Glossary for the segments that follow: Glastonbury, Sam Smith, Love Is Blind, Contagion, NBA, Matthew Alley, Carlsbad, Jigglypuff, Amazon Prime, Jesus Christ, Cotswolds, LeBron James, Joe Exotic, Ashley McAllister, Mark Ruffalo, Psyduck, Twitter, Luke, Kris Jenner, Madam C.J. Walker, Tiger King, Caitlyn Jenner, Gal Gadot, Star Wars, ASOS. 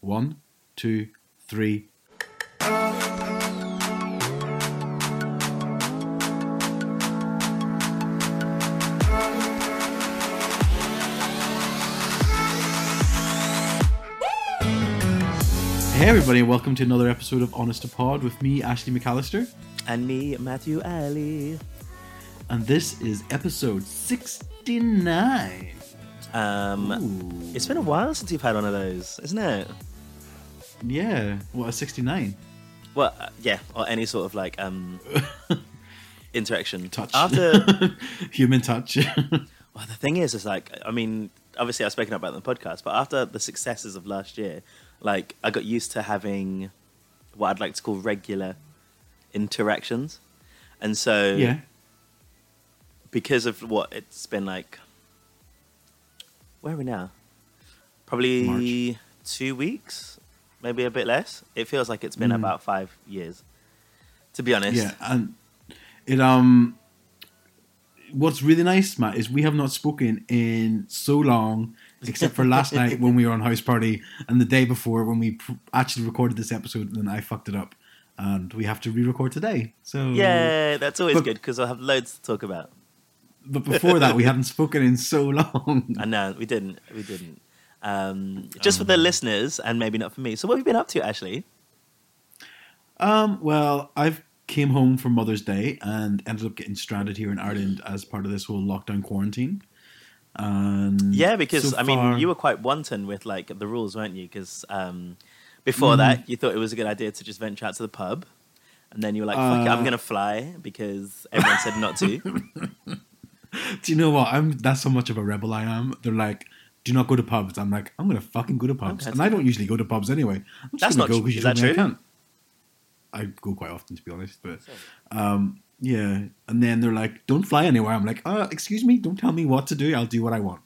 1, 2, 3. Hey everybody, welcome to another episode of Honest AF Pod with me, Ashley McAllister. And me, Matthew Alley. And this is episode 69. It's been a while since you've had one of those, isn't it? Yeah. What, a 69? Well, yeah, or any sort of like interaction. Touch. After... Human touch. Well, the thing is like, I mean, obviously I've spoken about it on the podcast, but after the successes of last year, like, I got used to having what I'd like to call regular interactions. And so, yeah, because of what it's been like, where are we now? Probably March. 2 weeks, maybe a bit less. It feels like it's been about 5 years, to be honest. Yeah, and it, what's really nice, Matt, is we have not spoken in so long, except for last night when we were on House Party and the day before when we actually recorded this episode and then I fucked it up and we have to re-record today. So yeah, that's always good because I'll have loads to talk about. But before that, we hadn't spoken in so long. I know, we didn't. Just for the listeners and maybe not for me. So what have you been up to, Ashley? Well, I've came home for Mother's Day and ended up getting stranded here in Ireland as part of this whole lockdown quarantine. Yeah, because, so far, I mean, you were quite wanton with, like, the rules, weren't you? Because before that, you thought it was a good idea to just venture out to the pub. And then you were like, fuck it, I'm going to fly because everyone said not to. Do you know what? That's how much of a rebel I am. They're like, do not go to pubs. I'm like, I'm going to fucking go to pubs. Okay. And I don't usually go to pubs anyway. That's not true. Is that true? I go quite often, to be honest. But yeah, and then they're like, don't fly anywhere. I'm like, excuse me, don't tell me what to do. I'll do what I want.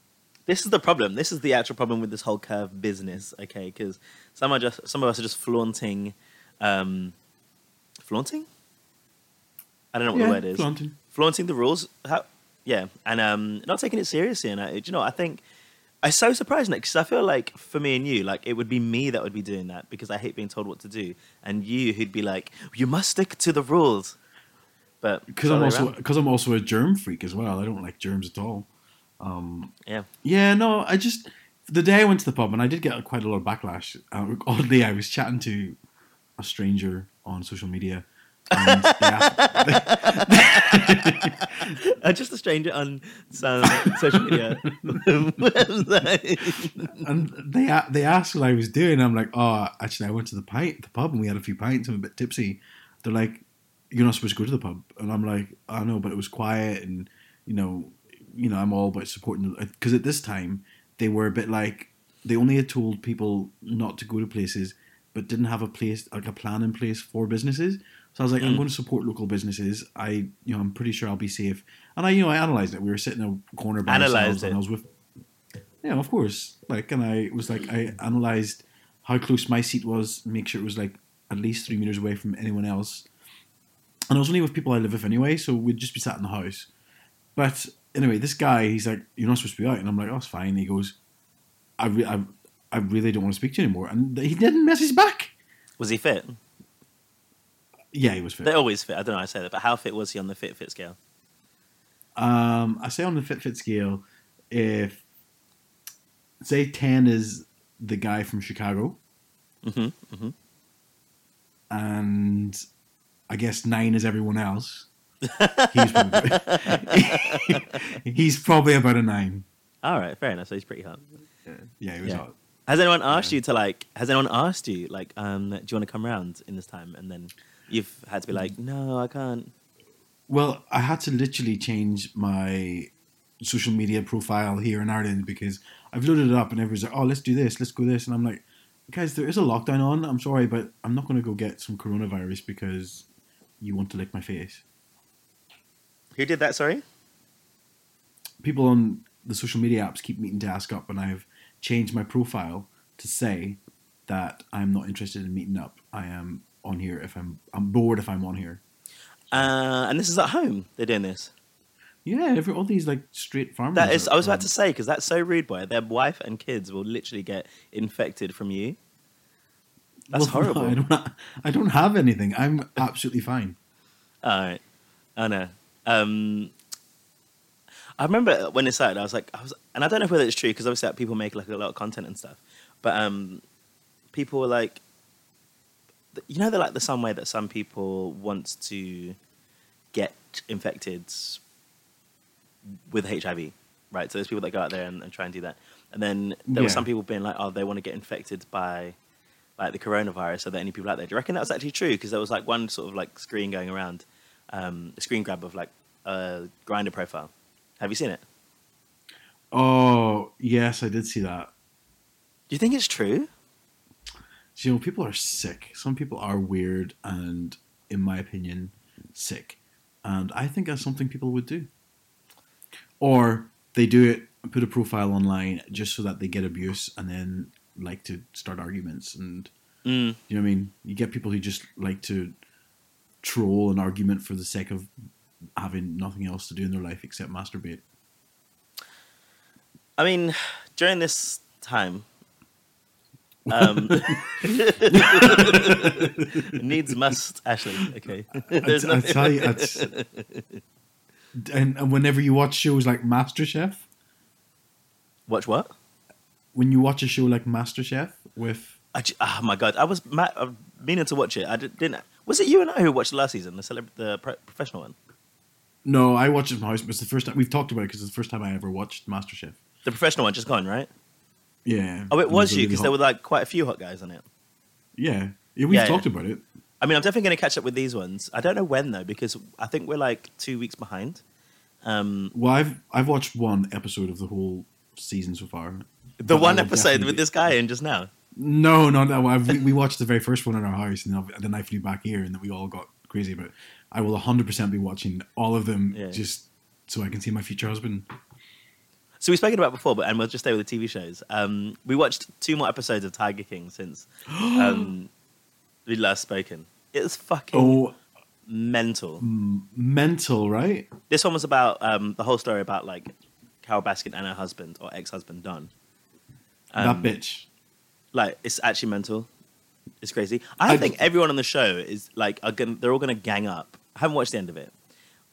This is the problem. This is the actual problem with this whole curve business, okay? Because some of us are just flaunting, I don't know what the word is. Flaunting the rules. Yeah, and not taking it seriously. And do you know, I think it's so surprising because I feel like for me and you, like it would be me that would be doing that because I hate being told what to do, and you who'd be like, you must stick to the rules. But because I'm also a germ freak as well. I don't like germs at all. I just the day I went to the pub and I did get quite a lot of backlash. Oddly, I was chatting to a stranger on social media. And just a stranger on social media. And they asked what I was doing. I'm like, actually, I went to the pub, and we had a few pints. I'm a bit tipsy. They're like, you're not supposed to go to the pub. And I'm like, I know, but it was quiet, and you know, I'm all about supporting because at this time they were a bit like they only had told people not to go to places, but didn't have a place like a plan in place for businesses. So I was like, I'm going to support local businesses. I'm pretty sure I'll be safe. And I analysed it. We were sitting in a corner by ourselves, and I was with, yeah, of course. Like, and I was like, I analysed how close my seat was, make sure it was like at least 3 meters away from anyone else. And I was only with people I live with anyway, so we'd just be sat in the house. But anyway, this guy, he's like, you're not supposed to be out, and I'm like, oh, it's fine. And he goes, I really don't want to speak to you anymore, and he didn't message back. Was he fit? Yeah, he was fit. They're always fit. I don't know how I say that, but how fit was he on the fit scale? I say on the fit scale, if say 10 is the guy from Chicago, and I guess 9 is everyone else. He's probably about a 9. All right, fair enough. So he's pretty hot. Yeah, he was hot. Has anyone asked you like, do you want to come round in this time? And then you've had to be like, no, I can't. Well, I had to literally change my social media profile here in Ireland because I've loaded it up and everyone's like, oh, let's do this, let's go this. And I'm like, guys, there is a lockdown on. I'm sorry, but I'm not going to go get some coronavirus because you want to lick my face. Who did that, sorry? People on the social media apps keep meeting to ask up and I've changed my profile to say that I'm not interested in meeting up. I am on here if I'm bored if I'm on here. And this is at home they're doing this? Yeah, all these like straight farmers. That is, I was about to say, because that's so rude, boy. Their wife and kids will literally get infected from you. That's horrible. No, I don't have anything. I'm absolutely fine. All right. I know. I remember when it started, I was, and I don't know whether it's true because obviously like, people make like a lot of content and stuff, but people were like, you know, they're like the some way that some people want to get infected with HIV, right? So there's people that go out there and try and do that, and then there were some people being like, oh, they want to get infected by like the coronavirus, so there are any people out there. Do you reckon that was actually true? Because there was like one sort of like screen going around, a screen grab of like a Grindr profile. Have you seen it? Oh, yes, I did see that. Do you think it's true? You know, people are sick. Some people are weird and, in my opinion, sick. And I think that's something people would do. Or they do it, put a profile online just so that they get abuse and then like to start arguments. And you know what I mean? You get people who just like to troll an argument for the sake of having nothing else to do in their life except masturbate. I mean, during this time, needs must, Ashley. Okay, there's nothing. I tell you, and whenever you watch shows like MasterChef, watch what? When you watch a show like MasterChef with, oh my god, I was meaning to watch it. I didn't. Was it you and I who watched last season, the professional one? No, I watched it from house, but it's the first time we've talked about it because it's the first time I ever watched MasterChef. The professional one just gone, right? Yeah. Oh, it was you because really there were like quite a few hot guys on it. Yeah, we've talked about it. I mean, I'm definitely going to catch up with these ones. I don't know when though because I think we're like 2 weeks behind. Well, I've watched one episode of the whole season so far. The one episode with this guy in just now. No, no, no. We watched the very first one in our house, and then I flew back here, and we all got crazy about it. I will 100% be watching all of them just so I can see my future husband. So we've spoken about before, but we'll just stay with the TV shows. We watched 2 more episodes of Tiger King since we last spoken. It's fucking mental. Mental, right? This one was about the whole story about like Carol Baskin and her husband or ex-husband Don. That bitch. Like it's actually mental. It's crazy. I think everyone on the show is like they're all gonna gang up. I haven't watched the end of it,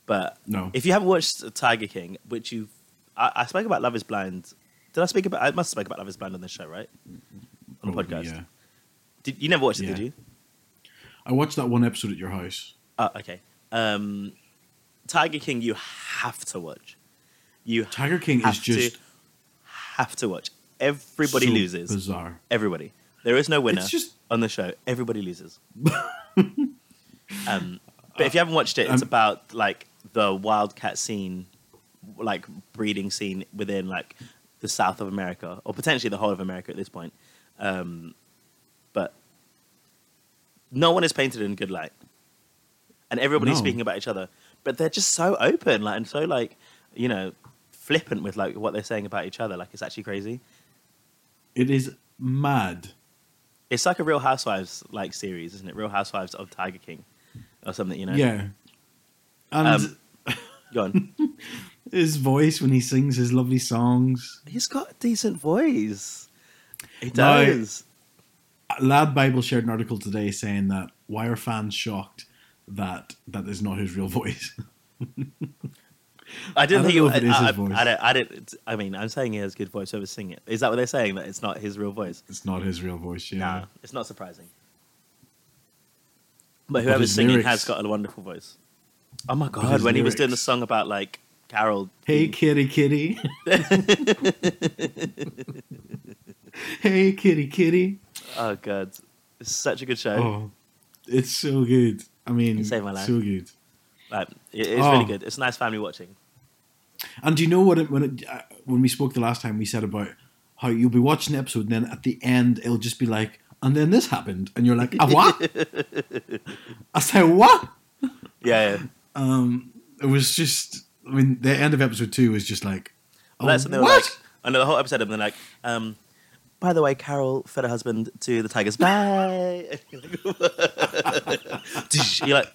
but if you haven't watched Tiger King, which you've I spoke about Love Is Blind. Did I speak about... I must have spoke about Love Is Blind on this show, right? On the podcast. Yeah. You never watched it, did you? I watched that one episode at your house. Oh, okay. Tiger King, you have to watch. Have to watch. Everybody loses. Bizarre. Everybody. There is no winner on the show. Everybody loses. But if you haven't watched it, it's about like the wildcat scene... like breeding scene within like the South of America or potentially the whole of America at this point, but no one is painted in good light, and everybody's speaking about each other. But they're just so open, like and so like you know flippant with like what they're saying about each other. Like it's actually crazy. It is mad. It's like a Real Housewives like series, isn't it? Real Housewives of Tiger King or something, you know? Yeah. And go on. His voice when he sings his lovely songs. He's got a decent voice. He does. Lad Bible shared an article today saying that why are fans shocked that is not his real voice? I didn't think it is his voice. I mean, I'm saying he has a good voice over singing it. Is that what they're saying? That it's not his real voice? It's not his real voice, yeah. Nah, it's not surprising. But whoever's singing has got a wonderful voice. Oh my god, when he was doing the song about like Carol. Hey kitty kitty. Hey kitty kitty. Oh god. It's such a good show. Oh, it's so good. I mean, it saved my life. So good. Like, it's really good. It's nice family watching. And do you know what when we spoke the last time we said about how you'll be watching the episode and then at the end it'll just be like, and then this happened and you're like, "Ah what?" I said, "What?" Yeah. It was just, I mean, the end of episode 2 was just like, I know the whole episode of them, like, by the way, Carol fed her husband to the tigers. Bye. You're like,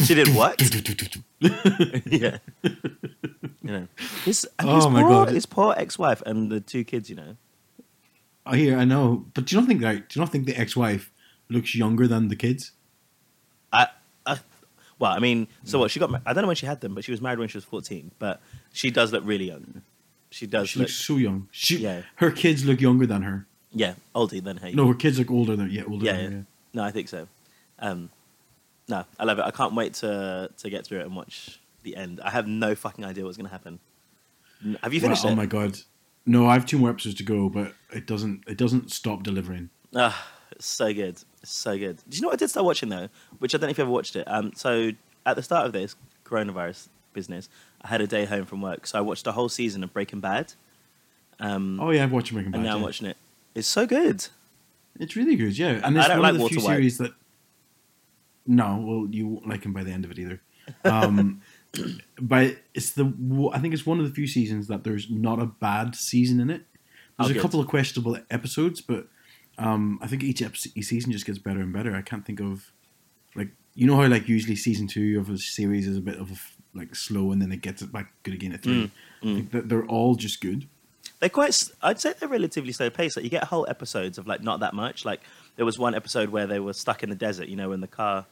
she did what? Yeah. You know, his poor ex-wife and the 2 kids, you know. I know, but do you not think the ex-wife looks younger than the kids? Well, I mean, so what? She got, I don't know when she had them, but she was married when she was 14. But she does look really young. She does. She looks so young. Her kids look younger than her. Yeah, older than her. No, her kids look older than her. Yeah. No, I think so. No, I love it. I can't wait to get through it and watch the end. I have no fucking idea what's going to happen. Have you finished it? Oh my God. No, I have 2 more episodes to go, but it doesn't stop delivering. It's so good. It's so good. Do you know what I did start watching though? Which I don't know if you ever watched it. So at the start of this coronavirus business, I had a day home from work. So I watched the whole season of Breaking Bad. Oh yeah, I've watched Breaking Bad. And now I'm watching it. It's so good. It's really good, yeah. And it's one of the few series that... No, well, you won't like him by the end of it either. But I think it's one of the few seasons that there's not a bad season in it. There's a couple of questionable episodes, but I think each season just gets better and better. I can't think of, like, you know how like usually season 2 of a series is a bit of a, like, slow, and then it gets it back good again at 3. I think that they're all just good. They're quite, I'd say they're relatively slow paced. Like, you get whole episodes of like not that much. Like there was one episode where they were stuck in the desert, you know, in the car.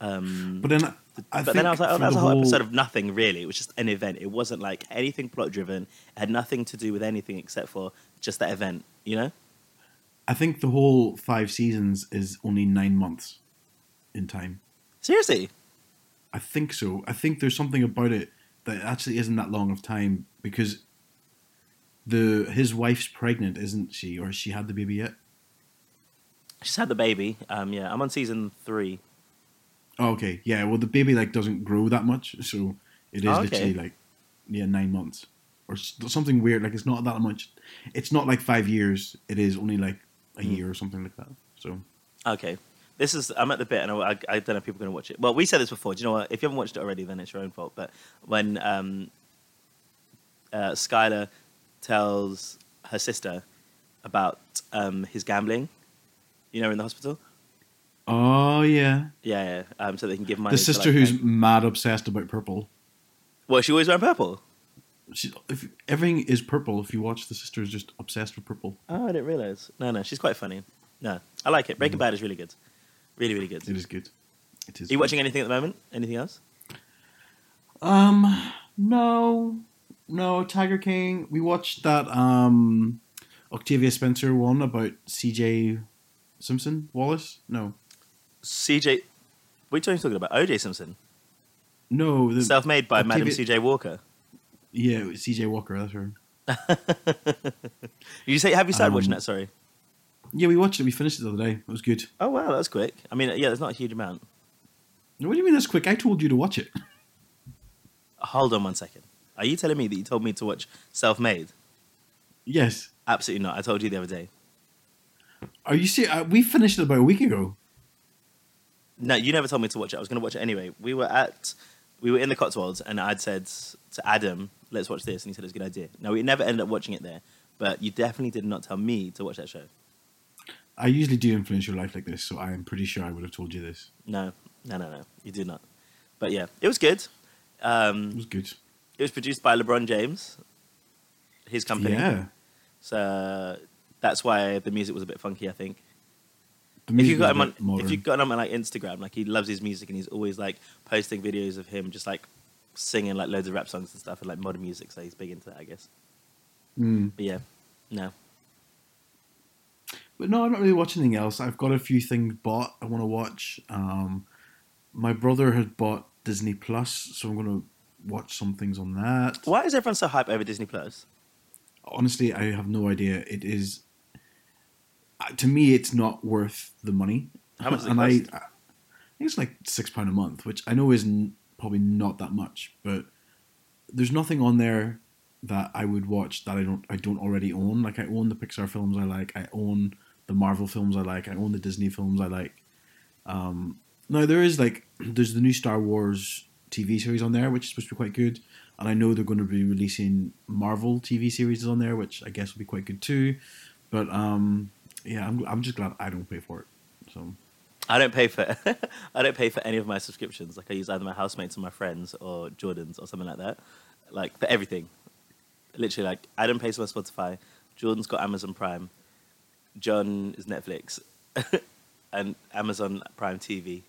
But then I was like, oh, that was a whole episode of nothing really. It was just an event. It wasn't like anything plot driven. It had nothing to do with anything except for just that event, you know? I think the whole 5 seasons is only 9 months in time. Seriously? I think so. I think there's something about it that actually isn't that long of time, because his wife's pregnant, isn't she? Or has she had the baby yet? She's had the baby. Yeah, I'm on season 3. Oh, okay. Yeah, well, the baby like doesn't grow that much, so it is literally like 9 months or something weird. Like it's not that much. It's not like 5 years. It is only like a year or something like that. So okay, I'm at the bit, and I don't know if people are going to watch it. Well, we said this before. Do you know what? If you haven't watched it already, then it's your own fault. But when Skylar tells her sister about his gambling, you know, in the hospital. Oh yeah, yeah. So they can give money. The sister who's mad obsessed about purple. Well, she always wearing purple. Everything is purple. If you watch, the sister is just obsessed with purple. Oh, I didn't realize. No, she's quite funny. No, I like it. Breaking Bad is really good. Really, really good. It is good. It is. Are you watching anything at the moment? Anything else? No, Tiger King. We watched that Octavia Spencer one about C.J. Simpson? Wallace? No. C.J. What are you talking about? O.J. Simpson? No. Self-made by Madam C.J. Walker. Yeah, C.J. Walker, that's her. Have you started watching that? Sorry. Yeah, we watched it. We finished it the other day. It was good. Oh, wow, that was quick. I mean, yeah, there's not a huge amount. What do you mean that's quick? I told you to watch it. Hold on one second. Are you telling me that you told me to watch Self-Made? Yes. Absolutely not. I told you the other day. Are you serious? We finished it about a week ago. No, you never told me to watch it. I was going to watch it anyway. We were in the Cotswolds, and I'd said to Adam, "Let's watch this," and he said it was a good idea. Now we never ended up watching it there, but you definitely did not tell me to watch that show. I usually do influence your life like this, so I am pretty sure I would have told you this. No, you did not. But yeah, it was good. It was good. It was produced by LeBron James, his company. Yeah. So that's why the music was a bit funky, I think. If you've got him on like Instagram, like he loves his music, and he's always like posting videos of him just like singing like loads of rap songs and stuff, and like modern music. So he's big into that, I guess. But yeah, no. But no, I'm not really watching anything else. I've got a few things bought I want to watch. My brother had bought Disney Plus, so I'm going to watch some things on that. Why is everyone so hyped over Disney Plus? Honestly, I have no idea. It is, to me, it's not worth the money. How much does it cost? I think it's like £6 a month, which I know isn't probably not that much, but there's nothing on there that I would watch that I don't already own. Like, I own the Pixar films I like. I own the Marvel films I like. I own the Disney films I like. Now, there's the new Star Wars TV series on there, which is supposed to be quite good. And I know they're going to be releasing Marvel TV series on there, which I guess will be quite good too. But yeah, I'm just glad I don't pay for it. So I don't pay for it. I don't pay for any of my subscriptions. Like, I use either my housemates or my friends or Jordan's or something like that. Like, for everything, literally. Like, I don't pay for my Spotify. Jordan's got Amazon Prime. John's Netflix and Amazon Prime TV.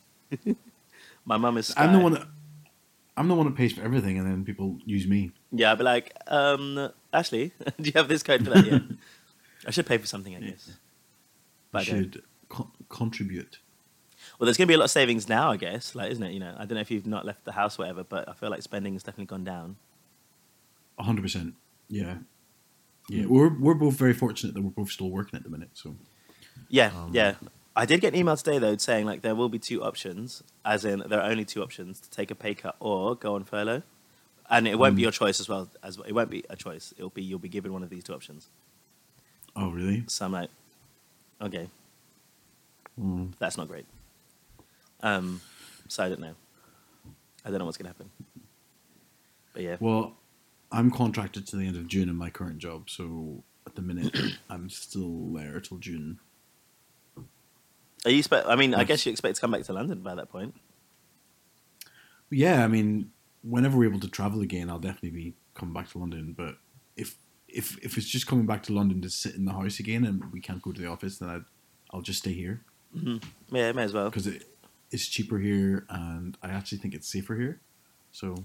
My mum is Sky. I'm the one that pays for everything, and then people use me. Yeah, I'd be like, Ashley, do you have this code for that yet? I should pay for something, I guess. But I should contribute. Well, there's going to be a lot of savings now, I guess, like, isn't it? You know, I don't know if you've not left the house or whatever, but I feel like spending has definitely gone down. 100%. Yeah. Yeah, we're both very fortunate that we're both still working at the minute, so. Yeah, yeah. I did get an email today, though, saying, like, there will be two options, as in there are only two options, to take a pay cut or go on furlough. And it won't be your choice as well. It won't be a choice. It'll be you'll be given one of these two options. Oh, really? So I'm like, okay. That's not great. So I don't know. I don't know what's going to happen. But yeah. Well, I'm contracted to the end of June in my current job. So at the minute, I'm still there till June. Are you I guess you expect to come back to London by that point. Yeah, I mean, whenever we're able to travel again, I'll definitely be coming back to London. But if it's just coming back to London to sit in the house again and we can't go to the office, then I'll just stay here. Mm-hmm. Yeah, may as well. Because it's cheaper here, and I actually think it's safer here. So,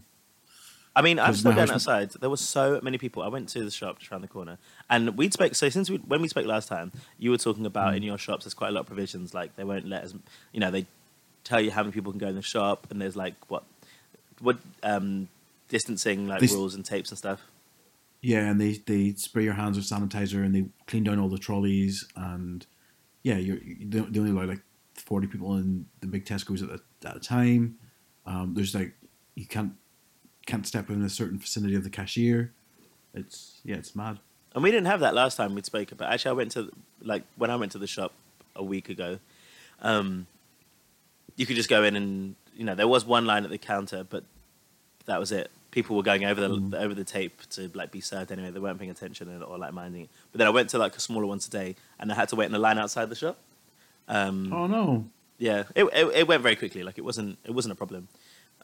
I mean, I'm still going outside. There were so many people. I went to the shop just around the corner, and we'd spoke. So since when we spoke last time, you were talking about in your shops, there's quite a lot of provisions. Like they won't let us, you know, they tell you how many people can go in the shop, and there's like what distancing like rules and tapes and stuff. Yeah, and they spray your hands with sanitizer, and they clean down all the trolleys, and yeah, they only allow like 40 people in the big Tesco's at a time. There's like you can't step in a certain vicinity of the cashier. It's mad. And we didn't have that last time we spoke about. Actually, I went to when I went to the shop a week ago, you could just go in and you know there was one line at the counter, but that was it. People were going over the tape to like be served anyway. They weren't paying attention or like minding it. But then I went to like a smaller one today, and I had to wait in a line outside the shop. Oh no! Yeah, it went very quickly. Like it wasn't a problem.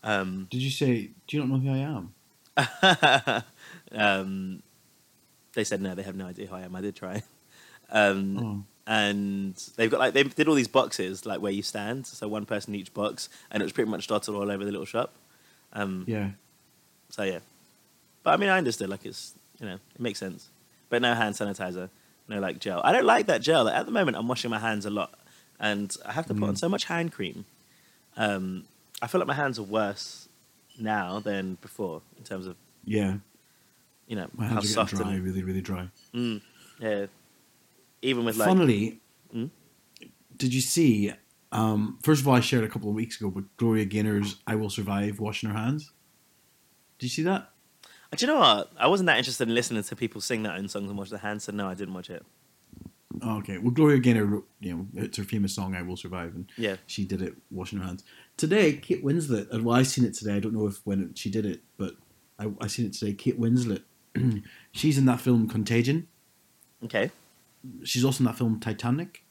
Did you say? Do you not know who I am? They said no. They have no idea who I am. I did try, and they've got like they did all these boxes like where you stand. So one person each box, and it was pretty much dotted all over the little shop. Yeah. So yeah, but I mean I understood. Like it's it makes sense. But no hand sanitizer, no like gel. I don't like that gel. Like, at the moment I'm washing my hands a lot, and I have to put on so much hand cream. I feel like my hands are worse now than before in terms of my hands how are soft dry, and really really dry. Yeah, even with like. Funnily, did you see? First of all, I shared a couple of weeks ago, but Gloria Gaynor's "I Will Survive" washing her hands. Did you see that? Do you know what? I wasn't that interested in listening to people sing their own songs and watch their hands, so no, I didn't watch it. Oh, okay. Well, Gloria Gaynor wrote, it's her famous song, I Will Survive, and she did it washing her hands. Today, Kate Winslet, and well, I seen it today, I don't know if when she did it, but I seen it today, Kate Winslet, she's in that film Contagion. Okay. She's also in that film Titanic.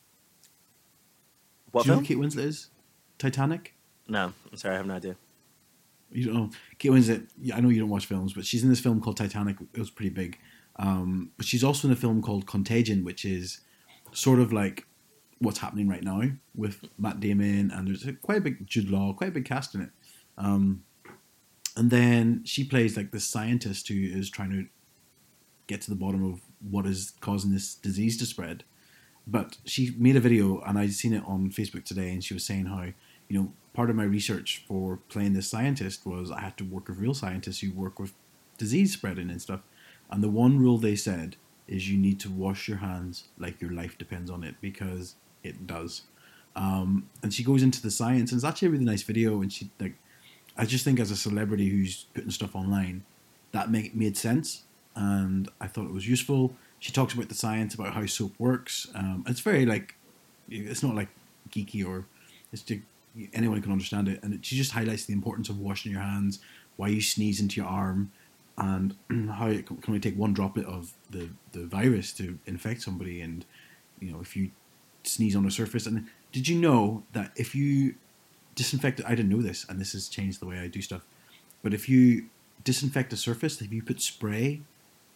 What film? Do you know who Kate Winslet is? Titanic? No, I'm sorry, I have no idea. You don't know. Kate Winslet, I know you don't watch films, but she's in this film called Titanic. It was pretty big. But she's also in a film called Contagion, which is sort of like what's happening right now with Matt Damon. And there's quite a big Jude Law, quite a big cast in it. And then she plays like this scientist who is trying to get to the bottom of what is causing this disease to spread. But she made a video, and I'd seen it on Facebook today, and she was saying how, part of my research for playing this scientist was I had to work with real scientists who work with disease spreading and stuff. And the one rule they said is you need to wash your hands like your life depends on it, because it does. And she goes into the science, and it's actually a really nice video. And she I just think as a celebrity who's putting stuff online, that made sense, and I thought it was useful. She talks about the science about how soap works. It's very it's not like geeky or it's just. Anyone can understand it, and she just highlights the importance of washing your hands, why you sneeze into your arm, and how it can only take one droplet of the virus to infect somebody. And if you sneeze on a surface, and did you know that if you disinfect, I didn't know this, and this has changed the way I do stuff, but if you disinfect a surface, if you put spray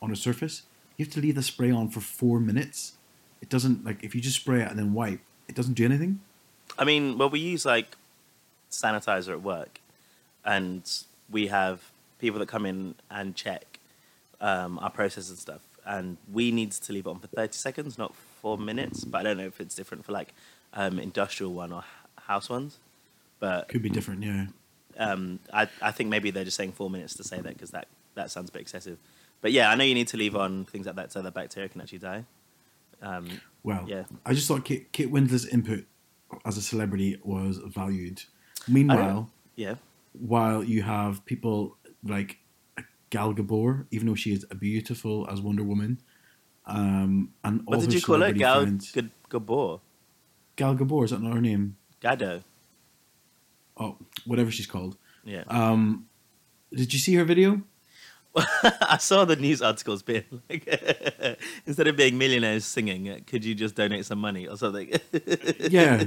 on a surface, you have to leave the spray on for 4 minutes it doesn't, like, if you just spray it and then wipe, it doesn't do anything. I mean, well, we use, like, sanitizer at work, and we have people that come in and check our process and stuff, and we need to leave it on for 30 seconds, not 4 minutes, but I don't know if it's different for, like, industrial one or house ones. But could be different, yeah. I think maybe they're just saying 4 minutes to say that because that sounds a bit excessive. But yeah, I know you need to leave on things like that so the bacteria can actually die. Well, yeah. I just thought Kate Winslet's input as a celebrity was valued. Meanwhile, while you have people like Gal Gadot, even though she is beautiful as Wonder Woman, and all her celebrity friends. What did you call her? Gal Gadot, is that not her name? Gadot. Oh, whatever she's called. Yeah. Did you see her video? I saw the news articles being like, instead of being millionaires singing, could you just donate some money or something? Yeah.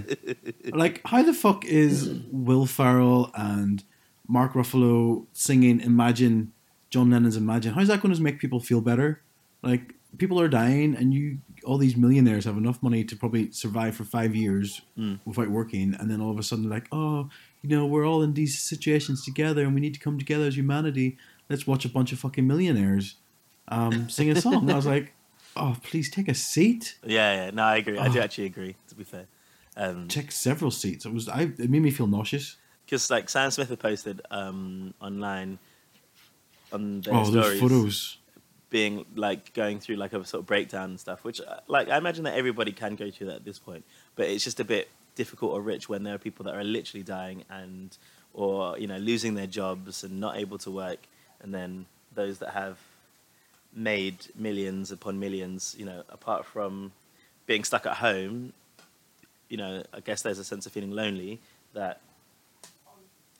Like, how the fuck is Will Ferrell and Mark Ruffalo singing Imagine, John Lennon's Imagine? How's that going to make people feel better? Like, people are dying and all these millionaires have enough money to probably survive for 5 years without working. And then all of a sudden, like, oh, you know, we're all in these situations together and we need to come together as humanity. Let's watch a bunch of fucking millionaires sing a song. I was like, oh, please take a seat. Yeah, yeah. No, I agree. I do actually agree, to be fair. Check several seats. It made me feel nauseous. Because, like, Sam Smith had posted online on their stories. Oh, those photos. Being, like, going through, like, a sort of breakdown and stuff, which, like, I imagine that everybody can go through that at this point. But it's just a bit difficult or rich when there are people that are literally dying and, or, you know, losing their jobs and not able to work. And then those that have made millions upon millions, you know, apart from being stuck at home, you know, I guess there's a sense of feeling lonely that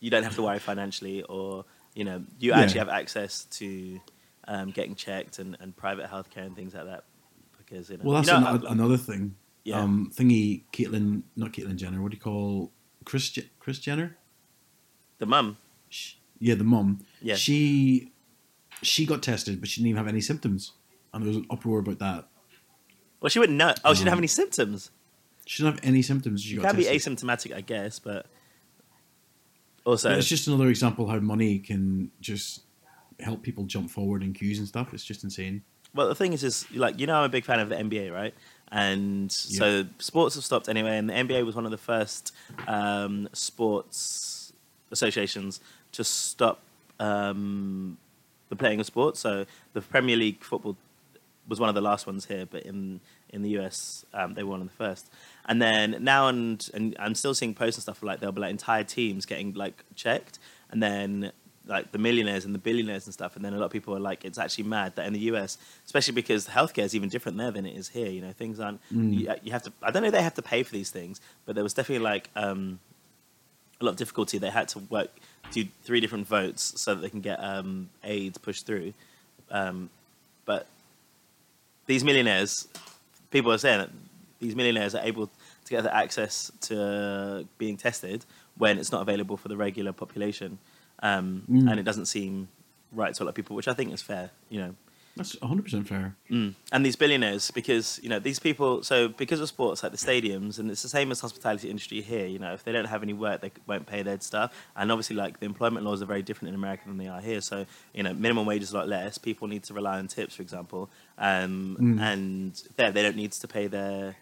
you don't have to worry financially, or, you know, you actually have access to getting checked and private healthcare and things like that. Because, you know, well, that's another thing. Yeah. Caitlyn Jenner. What do you call Kris Jenner? The mum. Yeah, the mum. Yeah. She got tested, but she didn't even have any symptoms. And there was an uproar about that. Well, she wouldn't know. Oh, she didn't have any symptoms? She didn't have any symptoms. She got tested. Be asymptomatic, I guess, but... Also... Yeah, it's just another example how money can just help people jump forward in queues and stuff. It's just insane. Well, the thing is like, you know, I'm a big fan of the NBA, right? And so sports have stopped anyway, and the NBA was one of the first sports associations to stop the playing of sports. So the Premier League football was one of the last ones here, but in the US, they were one of the first. And then now, and I'm still seeing posts and stuff like there'll be like entire teams getting like checked, and then like the millionaires and the billionaires and stuff. And then a lot of people are like, it's actually mad that in the US, especially because healthcare is even different there than it is here. You know, things aren't, you have to, I don't know, they have to pay for these things, but there was definitely like a lot of difficulty. They had to do 3 different votes so that they can get aid pushed through. But these millionaires, people are saying that these millionaires are able to get the access to being tested when it's not available for the regular population. And it doesn't seem right to a lot of people, which I think is fair, you know. That's 100% fair. And these billionaires, because, you know, these people, so because of sports, like the stadiums, and it's the same as hospitality industry here, you know, if they don't have any work, they won't pay their staff. And obviously, like, the employment laws are very different in America than they are here. So, you know, minimum wage is a lot less. People need to rely on tips, for example. And they don't need to pay their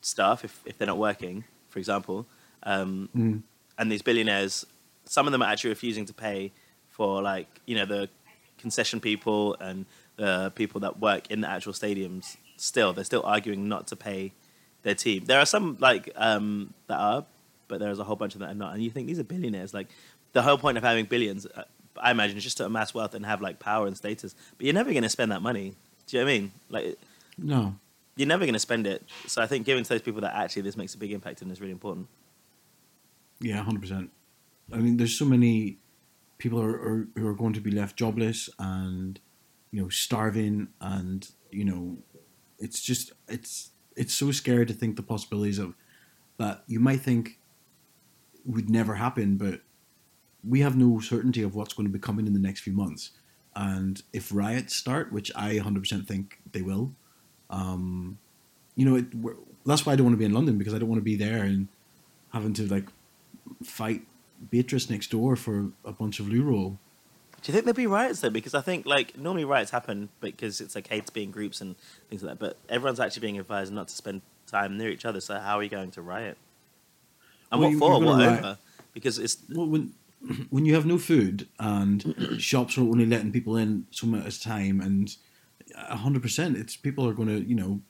staff if they're not working, for example. And these billionaires, some of them are actually refusing to pay for, like, you know, the concession people and the people that work in the actual stadiums. They're still arguing not to pay their team. There are some like that are, but there's a whole bunch of them that are not. And you think these are billionaires. Like, the whole point of having billions, I imagine, is just to amass wealth and have like power and status. But you're never going to spend that money. Do you know what I mean? Like, no, you're never going to spend it. So I think giving to those people that actually this makes a big impact and is really important. Yeah, 100%. I mean, there's so many people who are going to be left jobless and, you know, starving, and, you know, it's just it's so scary to think the possibilities of that you might think would never happen, but we have no certainty of what's going to be coming in the next few months. And if riots start, which I 100% think they will, you know, that's why I don't want to be in London, because I don't want to be there and having to like fight Beatrice next door for a bunch of loo roll. Do you think there'll be riots though? Because I think like normally riots happen because it's like hate to be in groups and things like that. But everyone's actually being advised not to spend time near each other. So how are you going to riot? And well, what for? What over? Because it's when you have no food and shops are only letting people in so much as time, and 100%, it's people are going to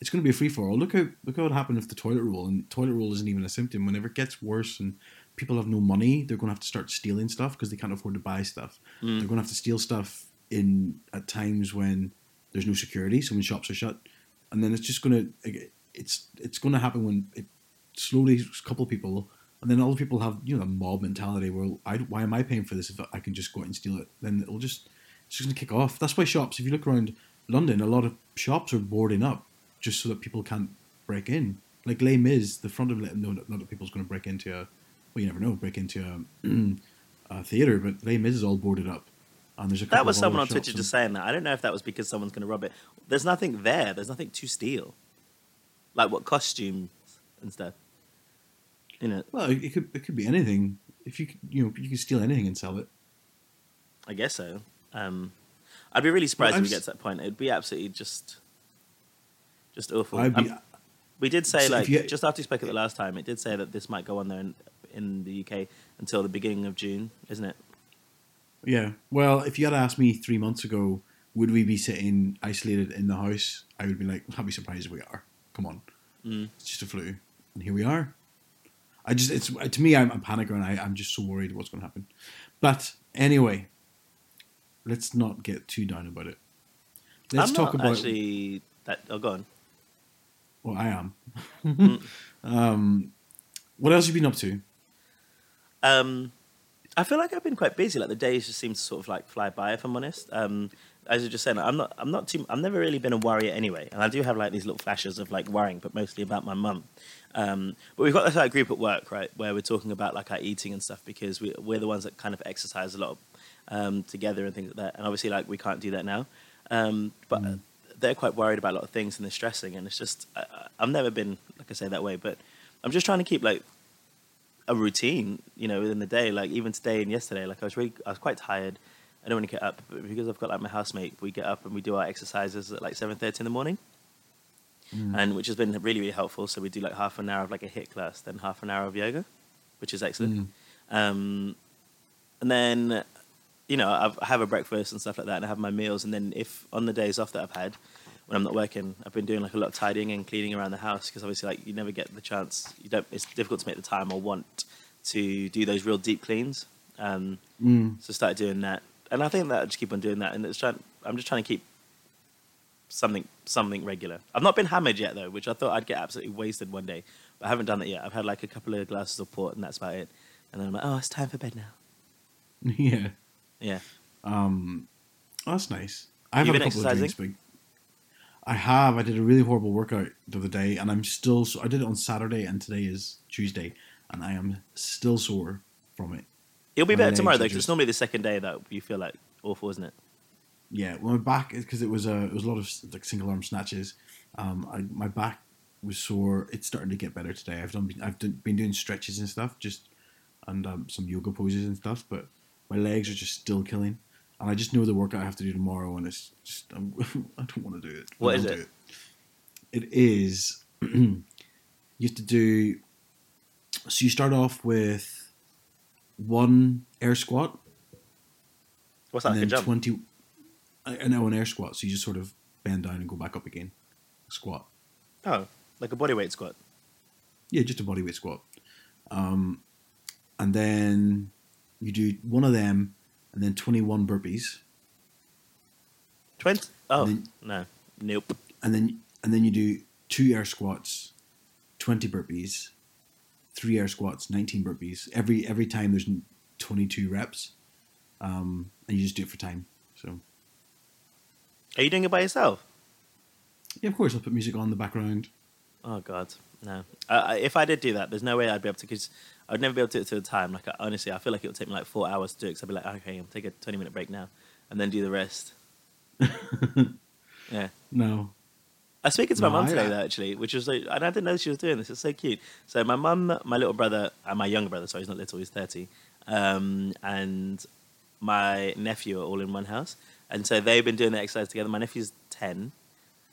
it's going to be a free for all. Look how it happened with the toilet roll, and toilet roll isn't even a symptom. Whenever it gets worse and people have no money, they're going to have to start stealing stuff because they can't afford to buy stuff. Mm. They're going to have to steal stuff in at times when there's no security, so when shops are shut, and then it's just going to it's going to happen when it slowly a couple people, and then all the people have a mob mentality where why am I paying for this if I can just go out and steal it? Then it'll just it's just going to kick off. That's why shops. If you look around London, a lot of shops are boarding up just so that people can't break in. Like Les Mis, the front of it, not that people's going to break into a. Well, you never know. Break into a theater, but Les Mis is all boarded up. And there's a couple that was of someone on Twitter just saying that. I don't know if that was because someone's going to rob it. There's nothing there. There's nothing to steal. Like what costumes and stuff. Well, it could be anything. If you could steal anything and sell it. I guess so. I'd be really surprised if we get to that point. It'd be absolutely just awful. We did say just after you spoke at the last time, it did say that this might go on there in the UK until the beginning of June, isn't it? Yeah. Well, if you had asked me 3 months ago, would we be sitting isolated in the house? I would be like, I'd be surprised if we are. Come on, it's just a flu, and here we are. I'm panicking. And I'm just so worried what's going to happen. But anyway, let's not get too down about it. Oh, go on. Well, I am. What else have you been up to? I feel like I've been quite busy. Like the days just seem to sort of like fly by, if I'm honest. As you're just saying, I've never really been a worrier anyway. And I do have like these little flashes of like worrying, but mostly about my mum. But we've got this like group at work, right, where we're talking about like our eating and stuff, because we're the ones that kind of exercise a lot together and things like that. And obviously like we can't do that now. But they're quite worried about a lot of things and they're stressing. And it's just, I've never been, like I say, that way, but I'm just trying to keep like a routine, within the day. Like even today and yesterday, like I was quite tired. I don't want to get up, but because I've got like my housemate, we get up and we do our exercises at like 7:30 in the morning, and which has been really, really helpful. So we do like half an hour of like a HIIT class, then half an hour of yoga, which is excellent. And then, I have a breakfast and stuff like that, and I have my meals. And then if on the days off that I've had, when I'm not working, I've been doing like a lot of tidying and cleaning around the house, because obviously like you never get the chance. It's difficult to make the time or want to do those real deep cleans. So started doing that. And I think that I just keep on doing that. And I'm just trying to keep something regular. I've not been hammered yet though, which I thought I'd get absolutely wasted one day, but I haven't done that yet. I've had like a couple of glasses of port and that's about it. And then I'm like, oh, it's time for bed now. Yeah. Oh, that's nice. I've had a couple of drinks, but I have. I did a really horrible workout the other day, and I'm still. So I did it on Saturday, and today is Tuesday, and I am still sore from it. It'll be better tomorrow though, because it's normally the second day that you feel like awful, isn't it? Yeah, well, my back, because it was a lot of like single arm snatches. My back was sore. It's starting to get better today. I've been doing stretches and stuff, just and some yoga poses and stuff, but. My legs are just still killing, and I just know the workout I have to do tomorrow, and it's just I don't want to do it. What is it? It is you have to do. So you start off with 1 air squat. What's that? And then jump? 20. An air squat. So you just sort of bend down and go back up again. Squat. Oh, like a bodyweight squat. Yeah, just a bodyweight squat. And then. You do one of them, and then 21 burpees. 20? Oh, no. Nope. And then you do 2 air squats, 20 burpees, 3 air squats, 19 burpees. Every time there's 22 reps, and you just do it for time. So, are you doing it by yourself? Yeah, of course. I'll put music on in the background. Oh, God. No. If I did do that, there's no way I'd be able to, because I'd never be able to do it to a time. Like, honestly, I feel like it would take me like 4 hours to do it, because I'd be like, okay, I'll take a 20-minute break now and then do the rest. Yeah. No. I was speaking to my mum today, though, actually, which was like, and I didn't know she was doing this. It's so cute. So my mum, my little brother, and my younger brother, sorry, he's not little, he's 30, and my nephew are all in one house. And so they've been doing the exercise together. My nephew's 10,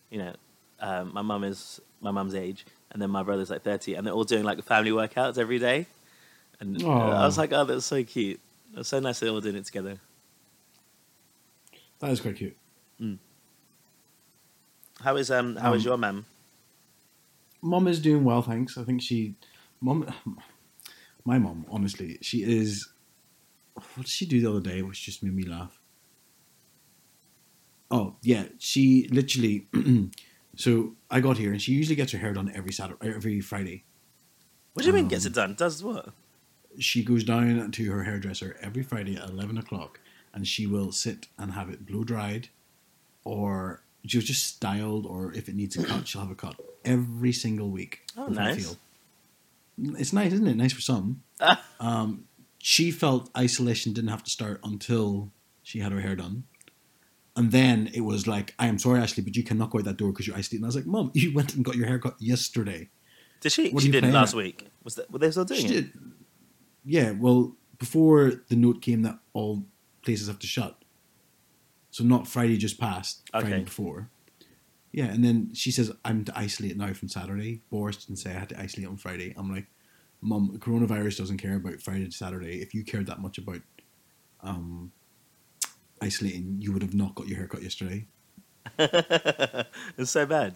you know, my mum is my mum's age, and then my brother's like 30, and they're all doing like family workouts every day. And I was like, oh, that's so cute. It's so nice they're all doing it together. That is quite cute. Mm. How is your mum? Mum is doing well, thanks. I think my mum, honestly, she is. What did she do the other day, which just made me laugh? Oh yeah, she literally. So I got here, and she usually gets her hair done every Friday. What do you mean gets it done? Does what? She goes down to her hairdresser every Friday at 11:00, and she will sit and have it blow dried, or she'll just styled, or if it needs a cut, she'll have a cut every single week. Oh, nice. It's nice, isn't it? Nice for some. She felt isolation didn't have to start until she had her hair done. And then it was like, I am sorry, Ashley, but you cannot go out that door because you're isolated. And I was like, Mum, you went and got your hair cut yesterday. Did she? She did it last week. Were they still doing it? Did. Yeah, well, before the note came that all places have to shut. So not Friday just passed, Friday before. Yeah, and then she says, I'm to isolate now from Saturday. Boris didn't say I had to isolate on Friday. I'm like, Mum, coronavirus doesn't care about Friday to Saturday. If you cared that much about... isolating, you would have not got your haircut yesterday. It's so bad.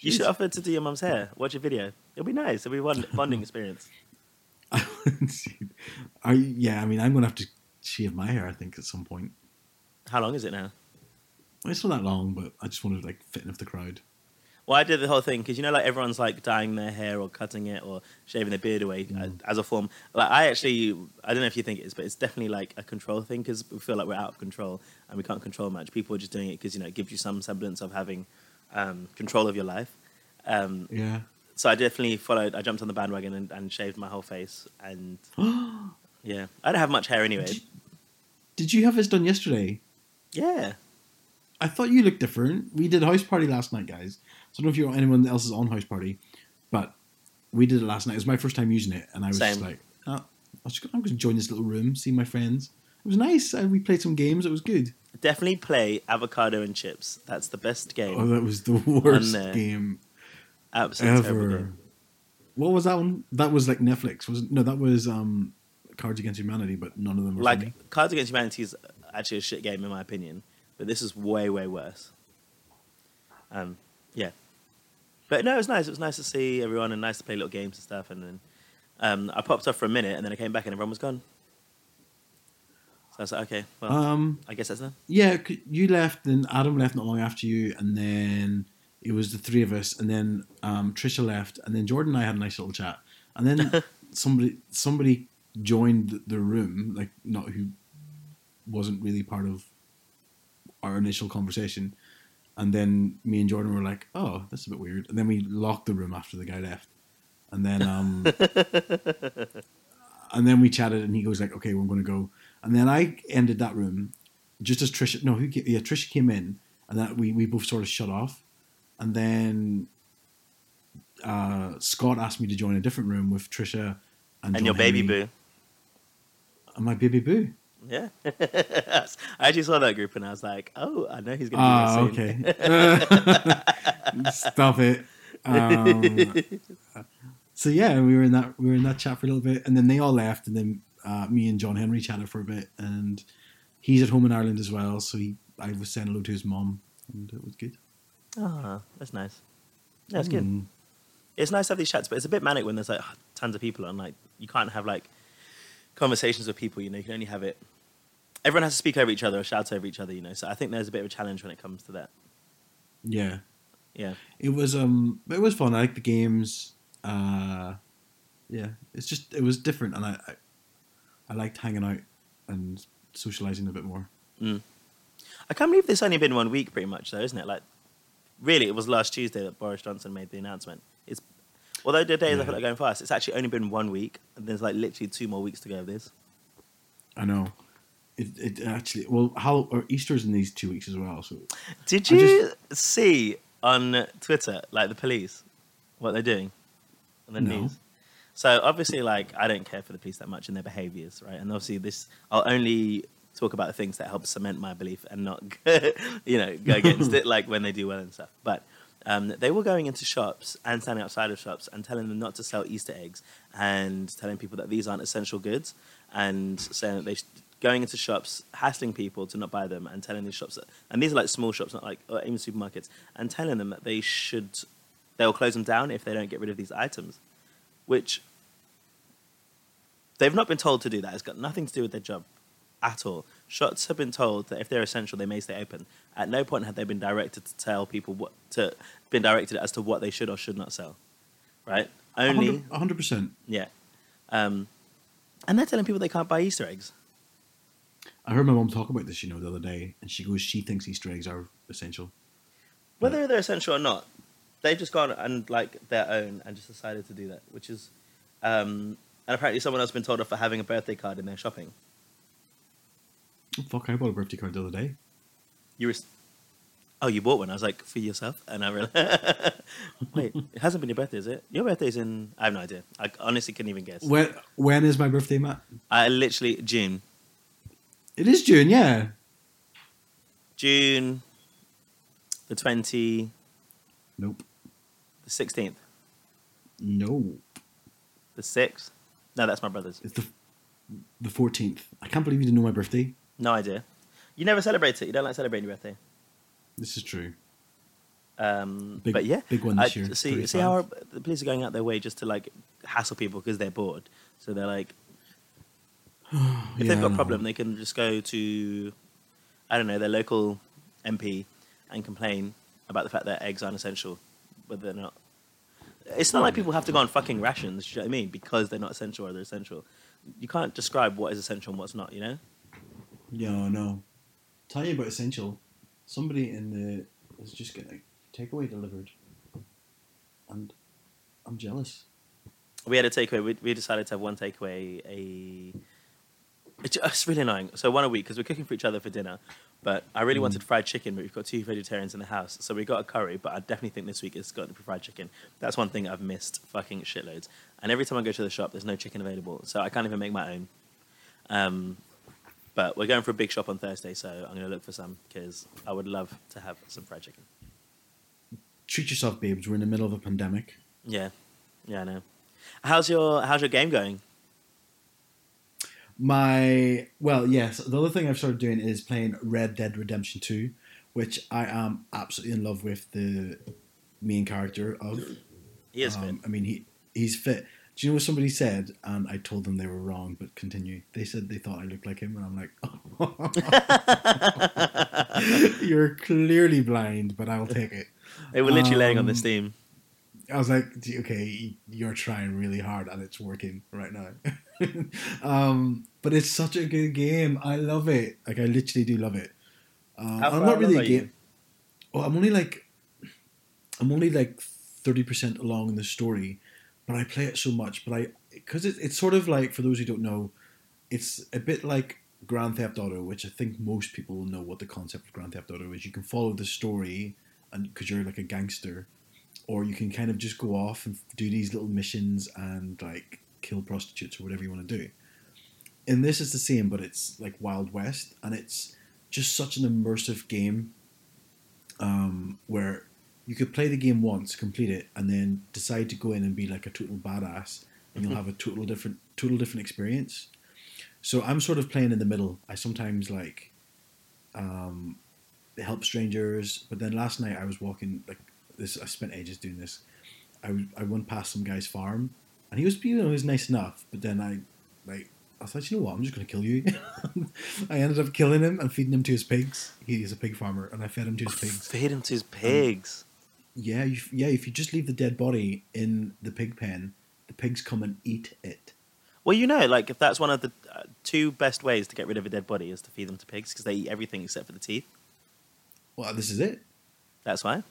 You should offer to do your mum's hair. Watch a video. It'll be nice. It'll be a bonding experience. Yeah, I mean, I'm going to have to shave my hair, I think, at some point. How long is it now? It's not that long, but I just want to like fit in with the crowd. Well, I did the whole thing because, you know, like everyone's like dyeing their hair or cutting it or shaving their beard away as a form. Like, I don't know if you think it is, but it's definitely like a control thing because we feel like we're out of control and we can't control much. People are just doing it because, you know, it gives you some semblance of having control of your life. Yeah. So I definitely followed. I jumped on the bandwagon and shaved my whole face. And yeah, I don't have much hair anyway. Did you have this done yesterday? Yeah. I thought you looked different. We did House Party last night, guys. So I don't know if anyone else is on House Party, but we did it last night. It was my first time using it, and I was just like, I'm going to join this little room, see my friends. It was nice. We played some games. It was good. Definitely play Avocado and Chips. That's the best game. Oh, that was the worst game absolutely ever. Terrible game. What was that one? That was like Netflix, wasn't? No, that was Cards Against Humanity, but none of them were like funny. Cards Against Humanity is actually a shit game in my opinion, but this is way, way worse. Yeah. But no, it was nice. It was nice to see everyone and nice to play little games and stuff. And then I popped off for a minute and then I came back and everyone was gone. So I was like, okay, well, I guess that's done. Yeah, you left and Adam left not long after you. And then it was the three of us. And then Trisha left. And then Jordan and I had a nice little chat. And then somebody joined the room, like not who wasn't really part of our initial conversation. And then me and Jordan were like, oh, that's a bit weird. And then we locked the room after the guy left. And then we chatted and he goes like, okay, we're going to go. And then I ended that room just as Trisha came in. And that we both sort of shut off. And then Scott asked me to join a different room with Trisha and John your baby Henry. Boo. And my baby boo. Yeah. I actually saw that group and I was like, oh, I know he's going to do this soon. Okay. Stop it. So yeah, we were in that chat for a little bit and then they all left and then me and John Henry chatted for a bit and he's at home in Ireland as well. So I was saying hello to his mom and it was good. Oh, that's nice. That's good. It's nice to have these chats, but it's a bit manic when there's like tons of people and like you can't have like conversations with people, you know, you can only have it. Everyone has to speak over each other or shout over each other, you know. So I think there's a bit of a challenge when it comes to that. Yeah, yeah. It was fun. I like the games. Yeah, it was different, and I liked hanging out and socializing a bit more. Mm. I can't believe this only been 1 week, pretty much, though, isn't it? Like, really, it was last Tuesday that Boris Johnson made the announcement. Although the days I feel like going fast, it's actually only been 1 week, and there's like literally 2 more weeks to go of this. I know. It actually Easter's in these 2 weeks as well. So did you see on Twitter, like the police, what they're doing on the news. So obviously, like, I don't care for the police that much and their behaviors, right? And obviously this, I'll only talk about the things that help cement my belief and not, you know, go against it, like when they do well and stuff. But they were going into shops and standing outside of shops and telling them not to sell Easter eggs and telling people that these aren't essential goods and saying that they going into shops, hassling people to not buy them and telling these shops, that, and these are like small shops, not like or even supermarkets, and telling them that they should, they'll close them down if they don't get rid of these items, which they've not been told to do that. It's got nothing to do with their job at all. Shops have been told that if they're essential, they may stay open. At no point have they been directed to tell people what to, been directed as to what they should or should not sell, right? Only 100%. Yeah, and they're telling people they can't buy Easter eggs. I heard my mom talk about this, you know, the other day, and she goes, she thinks Easter eggs are essential. Whether they're essential or not, they've just gone and like their own and just decided to do that, which is, and apparently someone else has been told off for having a birthday card in their shopping. Oh, fuck, I bought a birthday card the other day. You were, oh, you bought one. I was like, for yourself? And I realized, wait, it hasn't been your birthday, is it? Your birthday's in, I have no idea. I honestly couldn't even guess. When is my birthday, Matt? June. It is June, yeah. June the 20th. Nope. The 16th. No. The 6th. No, that's my brother's. It's the 14th. I can't believe you didn't know my birthday. No idea. You never celebrate it. You don't like celebrating your birthday. This is true. Big, but yeah, big one this year. See how the police are going out their way just to like hassle people because they're bored. So they're like. If they've got a problem, they can just go to, I don't know, their local MP and complain about the fact that eggs aren't essential, but they're not. It's not like people have to go on fucking rations, do you know what I mean? Because they're not essential or they're essential. You can't describe what is essential and what's not, you know? Yeah, no. Tell you about essential. Somebody is just getting a takeaway delivered. And I'm jealous. We had a takeaway. We decided to have one takeaway, It's really annoying. So one a week, because we're cooking for each other for dinner. But I really wanted fried chicken, but we've got two vegetarians in the house. So we got a curry, but I definitely think this week it's got to be fried chicken. That's one thing I've missed fucking shitloads. And every time I go to the shop, there's no chicken available. So I can't even make my own. But we're going for a big shop on Thursday, so I'm going to look for some, because I would love to have some fried chicken. Treat yourself, babes. We're in the middle of a pandemic. Yeah. Yeah, I know. How's your game going? The other thing I've started doing is playing Red Dead Redemption 2, which I am absolutely in love with the main character of. He is fit. I mean, he's fit. Do you know what somebody said? And I told them they were wrong, but continue. They said they thought I looked like him, and I'm like, oh. You're clearly blind, but I'll take it. They were literally laying on this theme. I was like, okay, you're trying really hard, and it's working right now. But it's such a good game. I love it. Like, I literally do love it. I'm not really a game. Well, I'm only like 30% along in the story, but I play it so much. But because it's sort of like, for those who don't know, it's a bit like Grand Theft Auto, which I think most people will know what the concept of Grand Theft Auto is. You can follow the story, and because you're like a gangster, or you can kind of just go off and do these little missions and like kill prostitutes or whatever you want to do. And this is the same, but it's like Wild West, and it's just such an immersive game where you could play the game once, complete it, and then decide to go in and be like a total badass, and you'll have a total different experience. So I'm sort of playing in the middle. I sometimes like help strangers, but then last night I was walking like this. I spent ages doing this. I went past some guy's farm. And he was nice enough, but then I thought, you know what, I'm just going to kill you. I ended up killing him and feeding him to his pigs. He's a pig farmer, and I fed him to his pigs. Fed him to his pigs? If you just leave the dead body in the pig pen, the pigs come and eat it. Well, you know, like, if that's one of the two best ways to get rid of a dead body is to feed them to pigs, because they eat everything except for the teeth. Well, this is it. That's why?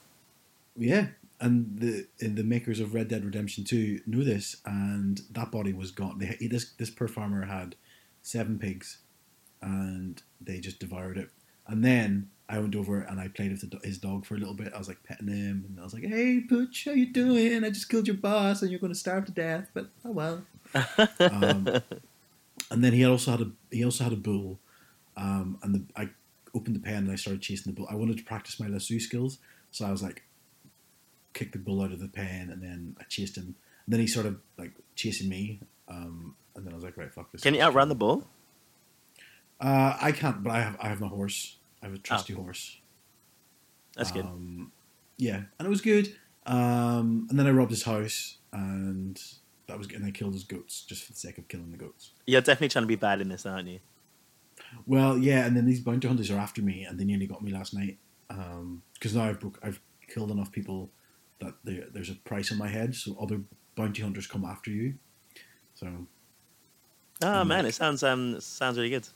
Yeah. And the makers of Red Dead Redemption 2 knew this, and that body was gone. This poor farmer had 7 pigs, and they just devoured it. And then I went over and I played with his dog for a little bit. I was like petting him and I was like, hey, Pooch, how you doing? I just killed your boss and you're going to starve to death, but oh well. And then he also had a bull. And I opened the pen and I started chasing the bull. I wanted to practice my lasso skills. So I was like, kicked the bull out of the pen and then I chased him. And then he sort of like chasing me. And then I was like, right, fuck this. Can you outrun the bull? I can't, but I have my horse. I have a trusty horse. That's good. Yeah, and it was good. And then I robbed his house, and that was good. And I killed his goats just for the sake of killing the goats. You're definitely trying to be bad in this, aren't you? Well, yeah. And then these bounty hunters are after me, and they nearly got me last night. Because now I've killed enough people that there's a price on my head, so other bounty hunters come after you. So. Oh man, like, it sounds really good.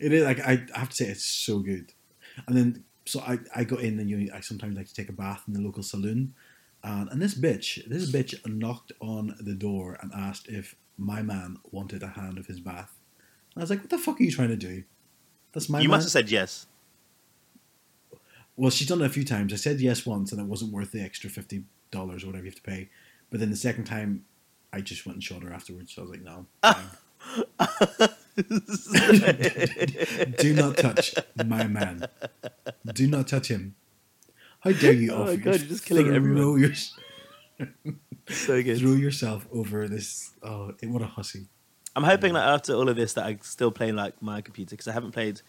It is, like, I have to say, it's so good. And then, so I got in, and I sometimes like to take a bath in the local saloon. And this bitch knocked on the door and asked if my man wanted a hand of his bath. And I was like, what the fuck are you trying to do? That's my man. You must have said yes. Well, she's done it a few times. I said yes once, and it wasn't worth the extra $50 or whatever you have to pay. But then the second time, I just went and shot her afterwards. So I was like, no. Do not touch my man. Do not touch him. How dare you? Oh my God, you're just killing everyone. So good. Throw yourself over this. Oh, what a hussy. I'm hoping that after all of this that I still play like my computer, because I haven't played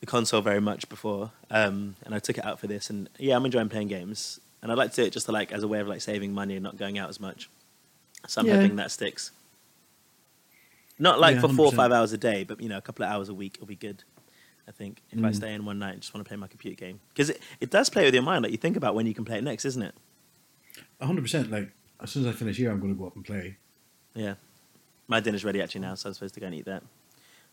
the console very much before, and I took it out for this, and yeah, I'm enjoying playing games, and I'd like to do it just to, like, as a way of like saving money and not going out as much, so I'm hoping that sticks. Not like for 4 or 5 hours a day, but, you know, a couple of hours a week will be good, I think. If I stay in one night and just want to play my computer game. Because it does play with your mind. Like, you think about when you can play it next, isn't it? 100%. Like, as soon as I finish here, I'm going to go up and play. Yeah. My dinner's ready, actually, now, so I'm supposed to go and eat that.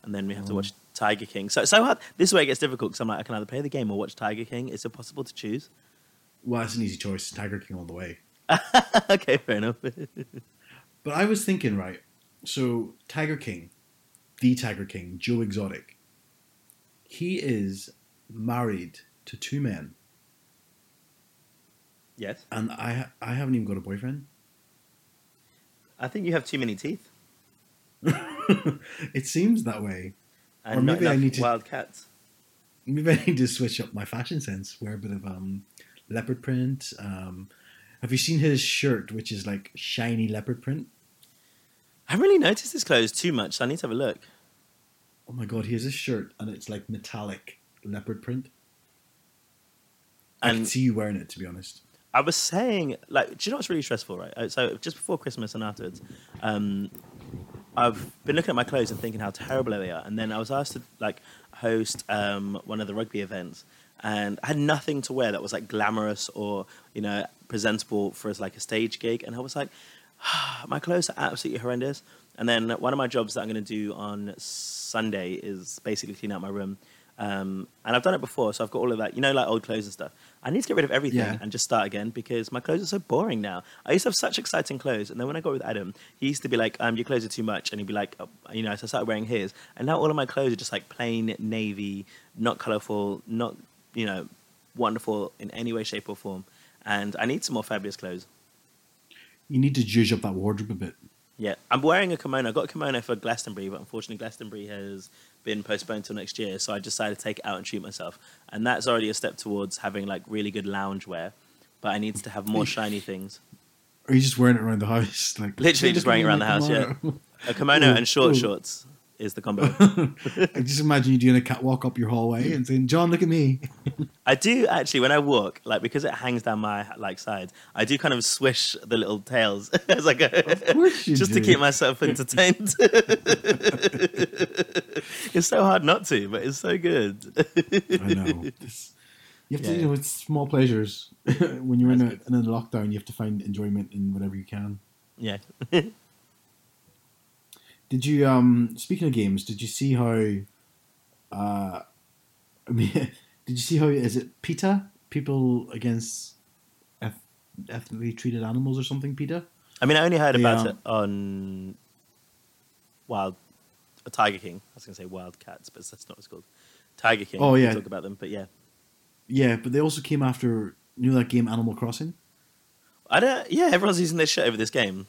And then we have to watch Tiger King. So hard. This way it gets difficult, because I'm like, I can either play the game or watch Tiger King. It's impossible to choose. Well, that's an easy choice. Tiger King all the way. Okay, fair enough. But I was thinking, right, so the Tiger King, Joe Exotic, he is married to two men. Yes. And I haven't even got a boyfriend. I think you have too many teeth. It seems that way. And or maybe I need to wild cats. Maybe I need to switch up my fashion sense, wear a bit of leopard print. Have you seen his shirt, which is like shiny leopard print? I haven't really noticed his clothes too much, so I need to have a look. Oh my God, he has a shirt and it's like metallic leopard print. And I can see you wearing it, to be honest. I was saying, like, do you know what's really stressful, right? So just before Christmas and afterwards, I've been looking at my clothes and thinking how terrible they are. And then I was asked to, like, host one of the rugby events. And I had nothing to wear that was, like, glamorous or, you know, presentable for, as like, a stage gig. And I was like, my clothes are absolutely horrendous. And then one of my jobs that I'm going to do on Sunday is basically clean out my room. And I've done it before, so I've got all of that, you know, like old clothes and stuff. I need to get rid of everything and just start again, because my clothes are so boring now. I used to have such exciting clothes. And then when I got with Adam, he used to be like, your clothes are too much. And he'd be like, oh, you know, so I started wearing his. And now all of my clothes are just like plain navy, not colorful, not, you know, wonderful in any way, shape or form. And I need some more fabulous clothes. You need to juice up that wardrobe a bit. Yeah, I'm wearing a kimono. I got a kimono for Glastonbury, but unfortunately Glastonbury has been postponed till next year, so I decided to take it out and treat myself. And that's already a step towards having, like, really good lounge wear, but I need to have more shiny things. Are you just wearing it around the house? Like, literally just wearing it around the house, yeah. A kimono and shorts is the combo. I just imagine you doing a catwalk up your hallway and saying, John, look at me. I do actually, when I walk, like, because it hangs down my, like, sides, I do kind of swish the little tails as I go. Of course you just do. To keep myself entertained. It's so hard not to, but it's so good. I know. You have to, you know, it's small pleasures. When you're in a lockdown, you have to find enjoyment in whatever you can. Yeah. Did you, speaking of games, did you see how, is it PETA? People Against Ethnically Treated Animals or something, PETA? I mean, I only heard about it on Tiger King. I was going to say Wild Cats, but that's not what it's called. Tiger King. Oh yeah, we talk about them, but yeah. Yeah, but they also came after, you know, that game Animal Crossing. Yeah, everyone's using their shit over this game.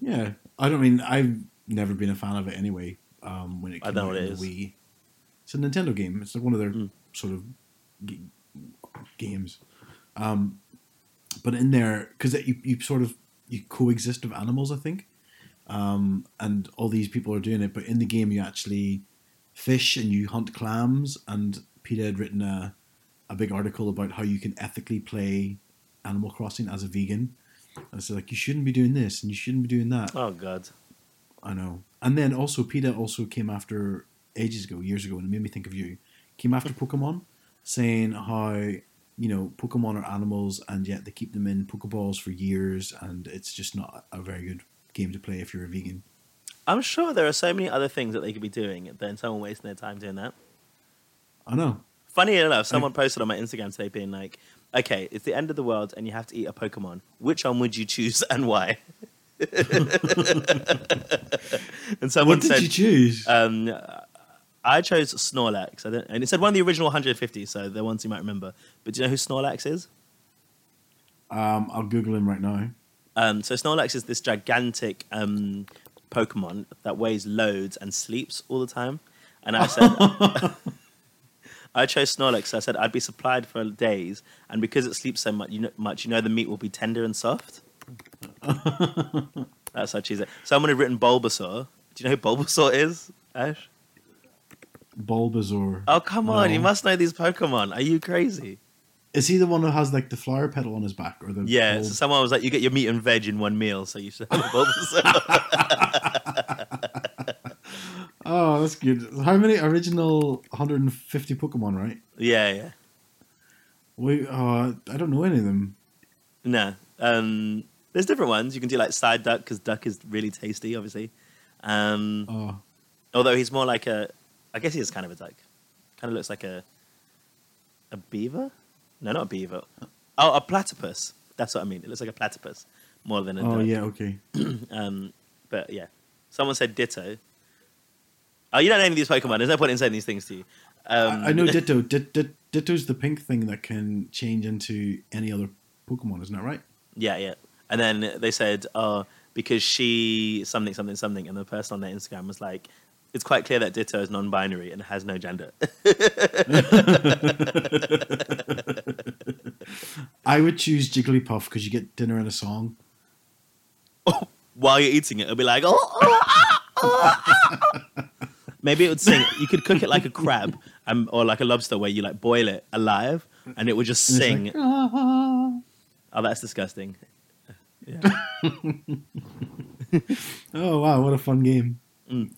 Yeah, I don't mean I've never been a fan of it anyway. When it came out on the Wii, it's a Nintendo game. It's one of their sort of games. But in there, because you sort of you coexist with animals, I think, and all these people are doing it. But in the game, you actually fish and you hunt clams. And PETA had written a big article about how you can ethically play Animal Crossing as a vegan. And it's like, you shouldn't be doing this and you shouldn't be doing that. Oh God, I know. And then also PETA also came after years ago, and it made me think of you. Came after Pokemon, saying how, you know, Pokemon are animals and yet they keep them in Pokeballs for years, and it's just not a very good game to play if you're a vegan. I'm sure there are so many other things that they could be doing than someone wasting their time doing that. I know. Funny enough, someone posted on my Instagram today being like, okay, it's the end of the world and you have to eat a Pokemon. Which one would you choose and why? And someone said, what did you choose? I chose Snorlax. And it said one of the original 150, so the ones you might remember. But do you know who Snorlax is? I'll Google him right now. So Snorlax is this gigantic Pokemon that weighs loads and sleeps all the time. And I said... I chose Snorlax. So I said I'd be supplied for days, and because it sleeps so much, the meat will be tender and soft. That's how I choose it. Someone had written Bulbasaur. Do you know who Bulbasaur is, Ash? Bulbasaur. Oh come on, you must know these Pokemon. Are you crazy? Is he the one who has like the flower petal on his back, or the? Yeah. So someone was like, you get your meat and veg in one meal, so you should have a Bulbasaur. Oh, that's good. How many original 150 Pokemon, right? Yeah, yeah. I don't know any of them. No. There's different ones. You can do like Psyduck, because duck is really tasty, obviously. Although he's more like I guess he is kind of a duck. Kind of looks like a beaver? No, not a beaver. Oh, a platypus. That's what I mean. It looks like a platypus more than a duck. Oh, yeah, okay. But yeah. Someone said Ditto. Oh, you don't know any of these Pokemon. There's no point in saying these things to you. I know Ditto. Ditto's the pink thing that can change into any other Pokemon, isn't that right? Yeah, yeah. And then they said, oh, because she something, something, something. And the person on their Instagram was like, it's quite clear that Ditto is non-binary and has no gender. I would choose Jigglypuff because you get dinner and a song. Oh, while you're eating it, it'll be like, Maybe it would sing. You could cook it like a crab, or like a lobster, where you like boil it alive, and it would just sing. Like, ah. Oh, that's disgusting. Yeah. Oh wow, what a fun game! There's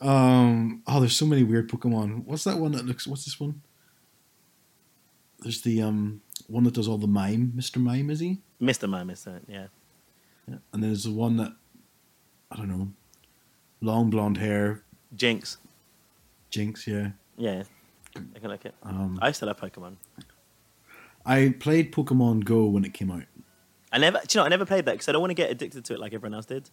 so many weird Pokemon. What's that one that looks? What's this one? There's the one that does all the mime. Mr. Mime, is he? Mr. Mime is that? Yeah. Yeah. And there's the one that I don't know. Long blonde hair. Jinx, yeah. Yeah, I can like it. I still have Pokemon. I played Pokemon Go when it came out. I never played that because I don't want to get addicted to it like everyone else did.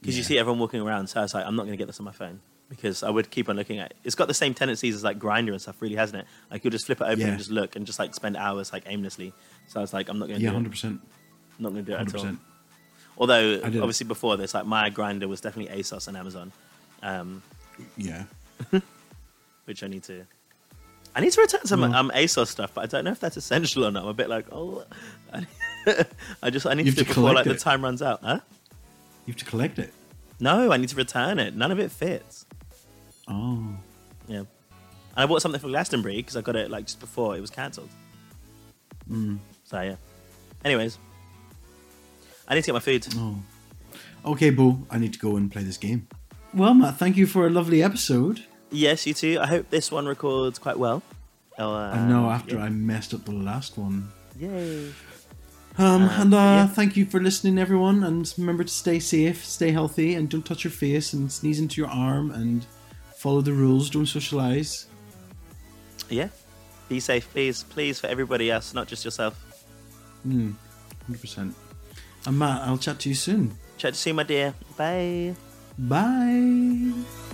Because you see everyone walking around, so I was like, I'm not going to get this on my phone because I would keep on looking at it. It's got the same tendencies as like Grindr and stuff, really, hasn't it? Like you'll just flip it open and just look and just like spend hours like aimlessly. So I was like, I'm not going to do it. Yeah, 100%. Not going to do it 100%. At all. Although, obviously, before this, like my Grindr was definitely ASOS and Amazon. Yeah. Which I need to return some ASOS stuff, but I don't know if that's essential or not. I'm a bit like, I need to do it before like the time runs out. Huh? You have to collect it. No, I need to return it. None of it fits. Oh. Yeah. And I bought something for Glastonbury because I got it like just before it was cancelled. So, yeah. Anyways. I need to get my food. Oh. Okay, Bo, I need to go and play this game. Well, Matt, thank you for a lovely episode. Yes, you too. I hope this one records quite well. I know, after I messed up the last one. Yay. Thank you for listening, everyone. And remember to stay safe, stay healthy, and don't touch your face and sneeze into your arm and follow the rules. Don't socialise. Yeah. Be safe, please. Please, for everybody else, not just yourself. 100%. And Matt, I'll chat to you soon. Chat to you soon, my dear. Bye. Bye.